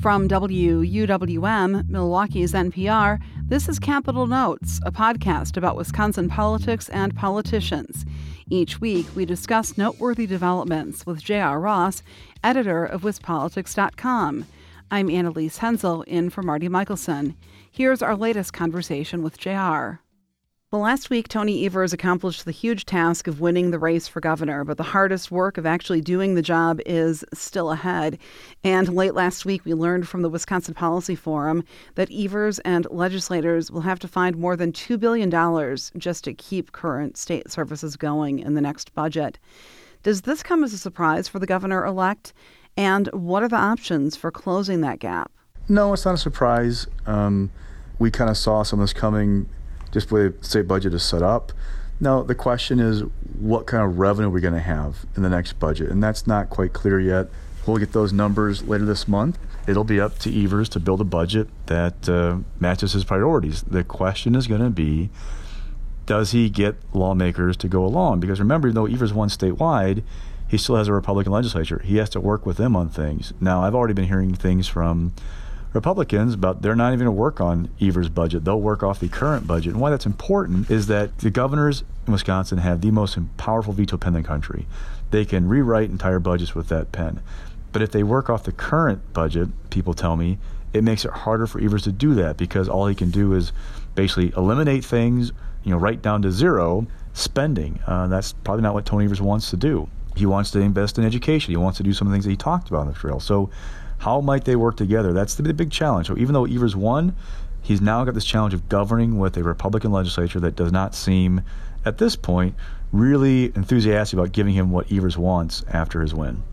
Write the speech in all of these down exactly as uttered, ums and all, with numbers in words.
From W U W M, Milwaukee's N P R, this is Capitol Notes, a podcast about Wisconsin politics and politicians. Each week, we discuss noteworthy developments with J R. Ross, editor of wispolitics dot com. I'm Annalise Hensel, in for Marty Michelson. Here's our latest conversation with J R. Well, last week, Tony Evers accomplished the huge task of winning the race for governor, but the hardest work of actually doing the job is still ahead. And late last week, we learned from the Wisconsin Policy Forum that Evers and legislators will have to find more than two billion dollars just to keep current state services going in the next budget. Does this come as a surprise for the governor-elect? And what are the options for closing that gap? No, it's not a surprise. Um, we kind of saw some of this coming just the way the state budget is set up. Now, the question is, what kind of revenue are we going to have in the next budget? And that's not quite clear yet. We'll get those numbers later this month. It'll be up to Evers to build a budget that uh, matches his priorities. The question is going to be, does he get lawmakers to go along? Because remember, though Evers won statewide, he still has a Republican legislature. He has to work with them on things. Now, I've already been hearing things from Republicans, but they're not even going to work on Evers' budget. They'll work off the current budget. And why that's important is that the governors in Wisconsin have the most powerful veto pen in the country. They can rewrite entire budgets with that pen. But if they work off the current budget, people tell me, it makes it harder for Evers to do that because all he can do is basically eliminate things, you know, right down to zero spending. Uh, that's probably not what Tony Evers wants to do. He wants to invest in education. He wants to do some of the things that he talked about on the trail. So how might they work together? That's the big challenge. So even though Evers won, he's now got this challenge of governing with a Republican legislature that does not seem, at this point, really enthusiastic about giving him what Evers wants after his win.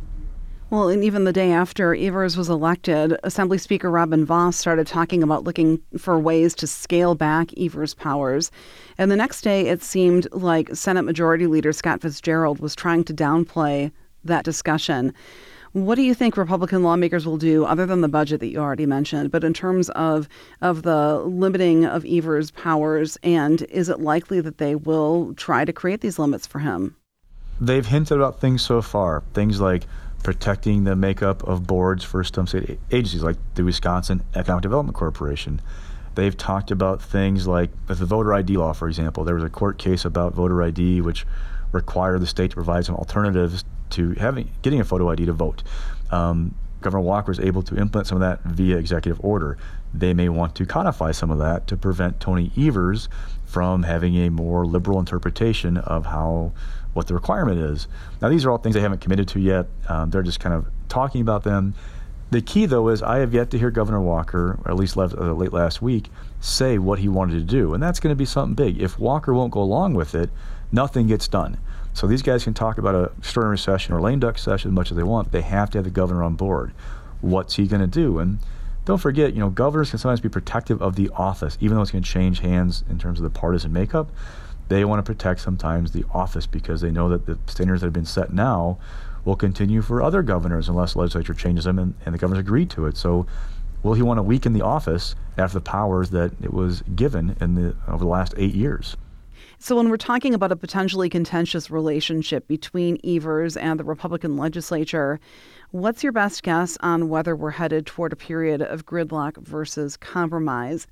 Well, and even the day after Evers was elected, Assembly Speaker Robin Voss started talking about looking for ways to scale back Evers' powers. And the next day, it seemed like Senate Majority Leader Scott Fitzgerald was trying to downplay that discussion. What do you think Republican lawmakers will do, other than the budget that you already mentioned, but in terms of of the limiting of Evers' powers, and is it likely that they will try to create these limits for him? They've hinted about things so far, things like protecting the makeup of boards for some state agencies, like the Wisconsin Economic Development Corporation. They've talked about things like the voter I D law, for example. There was a court case about voter I D, which required the state to provide some alternatives to having getting a photo I D to vote. Um, Governor Walker was able to implement some of that via executive order. They may want to codify some of that to prevent Tony Evers from having a more liberal interpretation of how what the requirement is. Now, these are all things they haven't committed to yet. Um, they're just kind of talking about them. The key, though, is I have yet to hear Governor Walker, or at least left, uh, late last week, say what he wanted to do, and that's going to be something big. If Walker won't go along with it, nothing gets done. So these guys can talk about a extraordinary session or lame duck session as much as they want, but they have to have the governor on board. What's he going to do? And don't forget, you know, governors can sometimes be protective of the office, even though it's going to change hands in terms of the partisan makeup. They want to protect sometimes the office because they know that the standards that have been set now will continue for other governors unless the legislature changes them and, and the governors agree to it. So will he want to weaken the office after the powers that it was given in the over the last eight years? So when we're talking about a potentially contentious relationship between Evers and the Republican legislature, what's your best guess on whether we're headed toward a period of gridlock versus compromise?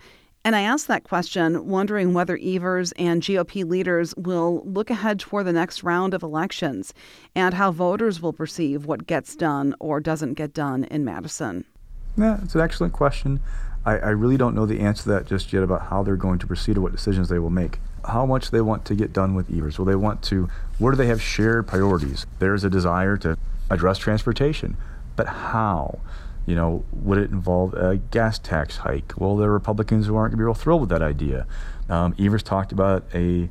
And I asked that question wondering whether Evers and G O P leaders will look ahead toward the next round of elections and how voters will perceive what gets done or doesn't get done in Madison. Yeah, it's an excellent question. I, I really don't know the answer to that just yet about how they're going to proceed or what decisions they will make. How much they want to get done with Evers. Will they want to, where do they have shared priorities? There's a desire to address transportation, but how? You know, would it involve a gas tax hike? Well, there are Republicans who aren't going to be real thrilled with that idea. Um, Evers talked about a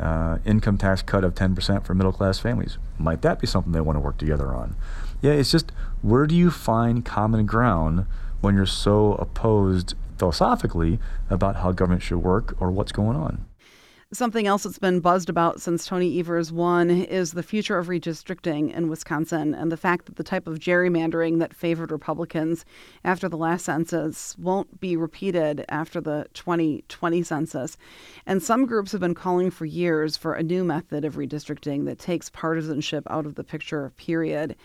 uh, income tax cut of ten percent for middle-class families. Might that be something they want to work together on? Yeah, it's just, where do you find common ground when you're so opposed philosophically about how government should work or what's going on? Something else that's been buzzed about since Tony Evers won is the future of redistricting in Wisconsin and the fact that the type of gerrymandering that favored Republicans after the last census won't be repeated after the twenty twenty census. And some groups have been calling for years for a new method of redistricting that takes partisanship out of the picture, period.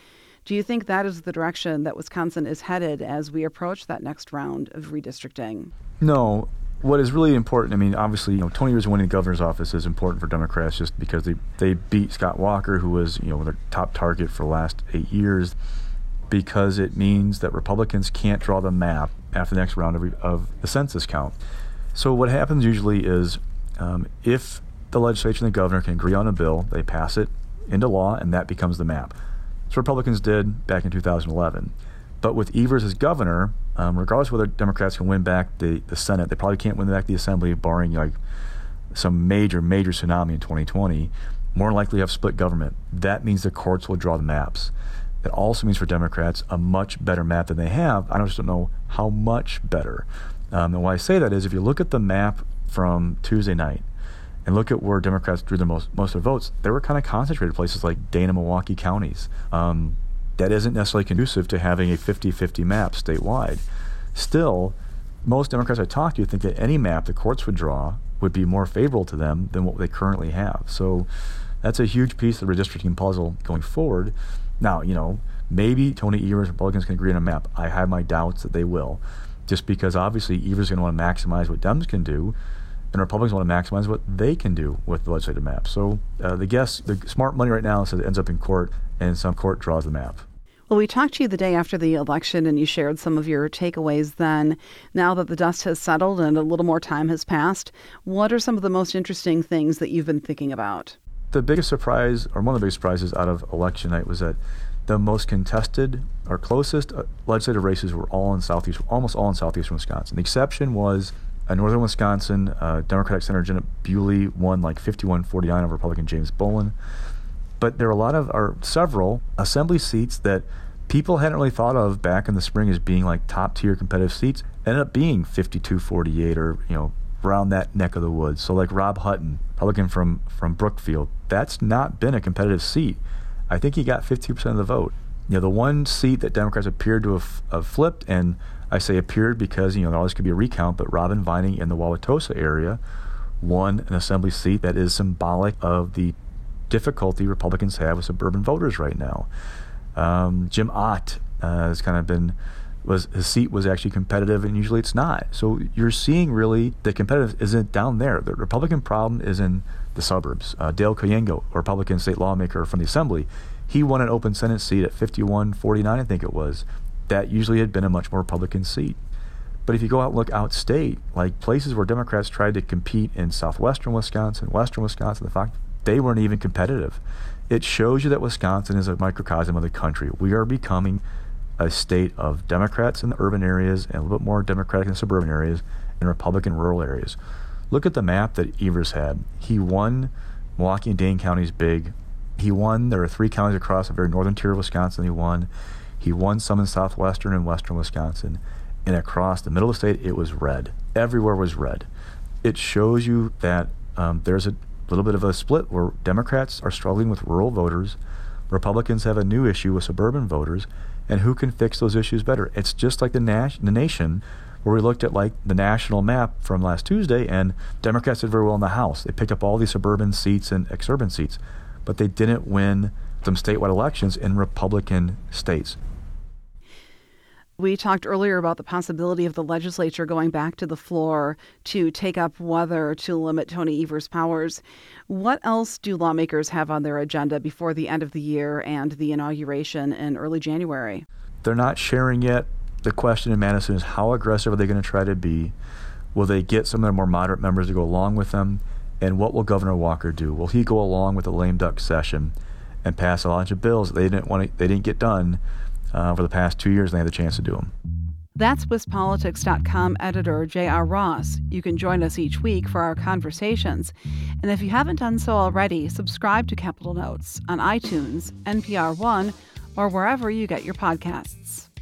Do you think that is the direction that Wisconsin is headed as we approach that next round of redistricting? No. What is really important, I mean, obviously, you know, Tony Evers winning the governor's office is important for Democrats just because they, they beat Scott Walker, who was, you know, their top target for the last eight years, because it means that Republicans can't draw the map after the next round of, of the census count. So what happens usually is um, if the legislature and the governor can agree on a bill, they pass it into law, and that becomes the map. So Republicans did back in two thousand eleven. But with Evers as governor, um, regardless of whether Democrats can win back the, the Senate, they probably can't win back the Assembly, barring like some major, major tsunami in twenty twenty, more likely have split government. That means the courts will draw the maps. It also means for Democrats a much better map than they have. I just don't know how much better. Um, and why I say that is if you look at the map from Tuesday night and look at where Democrats drew their most, most of their votes, they were kind of concentrated places like Dane and Milwaukee counties. Um, That isn't necessarily conducive to having a fifty-fifty map statewide. Still, most Democrats I talk to think that any map the courts would draw would be more favorable to them than what they currently have. So that's a huge piece of the redistricting puzzle going forward. Now, you know, maybe Tony Evers and Republicans can agree on a map. I have my doubts that they will, just because obviously Evers is going to want to maximize what Dems can do, and Republicans want to maximize what they can do with the legislative map. So uh, the guess, the smart money right now says it ends up in court, and some court draws the map. Well, we talked to you the day after the election, and you shared some of your takeaways then. Now that the dust has settled and a little more time has passed, what are some of the most interesting things that you've been thinking about? The biggest surprise, or one of the biggest surprises out of election night, was that the most contested or closest legislative races were all in southeast, almost all in southeastern Wisconsin. The exception was Uh, northern Wisconsin, uh, Democratic Senator Janet Bewley won like fifty-one forty-nine over Republican James Bowen. But there are a lot of, or several, assembly seats that people hadn't really thought of back in the spring as being like top-tier competitive seats, ended up being fifty-two forty-eight or, you know, around that neck of the woods. So like Rob Hutton, Republican from, from Brookfield, that's not been a competitive seat. I think he got fifty percent of the vote. You know, the one seat that Democrats appeared to have, have flipped, and I say appeared because, you know, there always could be a recount, but Robin Vining in the Wauwatosa area won an assembly seat that is symbolic of the difficulty Republicans have with suburban voters right now. Um, Jim Ott uh, has kind of been, was his seat was actually competitive, and usually it's not. So you're seeing really the competitive isn't down there. The Republican problem is in the suburbs. Uh, Dale Coyengo, a Republican state lawmaker from the Assembly, he won an open Senate seat at fifty-one forty-nine, I think it was. That usually had been a much more Republican seat. But if you go out and look outstate, like places where Democrats tried to compete in southwestern Wisconsin, western Wisconsin, the fact they weren't even competitive. It shows you that Wisconsin is a microcosm of the country. We are becoming a state of Democrats in the urban areas and a little bit more Democratic in the suburban areas and Republican rural areas. Look at the map that Evers had. He won Milwaukee and Dane counties big. He won, there are three counties across the very northern tier of Wisconsin he won. He won some in southwestern and western Wisconsin. And across the middle of the state, it was red. Everywhere was red. It shows you that um, there's a little bit of a split where Democrats are struggling with rural voters. Republicans have a new issue with suburban voters. And who can fix those issues better? It's just like the, nas- the nation, where we looked at like the national map from last Tuesday, and Democrats did very well in the House. They picked up all these suburban seats and exurban seats, but they didn't win some statewide elections in Republican states. We talked earlier about the possibility of the legislature going back to the floor to take up whether to limit Tony Evers' powers. What else do lawmakers have on their agenda before the end of the year and the inauguration in early January? They're not sharing yet. The question in Madison is how aggressive are they going to try to be? Will they get some of their more moderate members to go along with them? And what will Governor Walker do? Will he go along with a lame duck session and pass a bunch of bills that they didn't want to, they didn't get done? Uh, for the past two years, and they had the chance to do them. That's wis politics dot com editor J R Ross. You can join us each week for our conversations. And if you haven't done so already, subscribe to Capitol Notes on iTunes, N P R One, or wherever you get your podcasts.